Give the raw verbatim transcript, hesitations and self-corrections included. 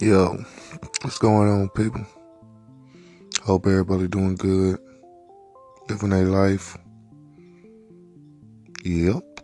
Yo, what's going on, people? Hope everybody doing good, living their life. Yep.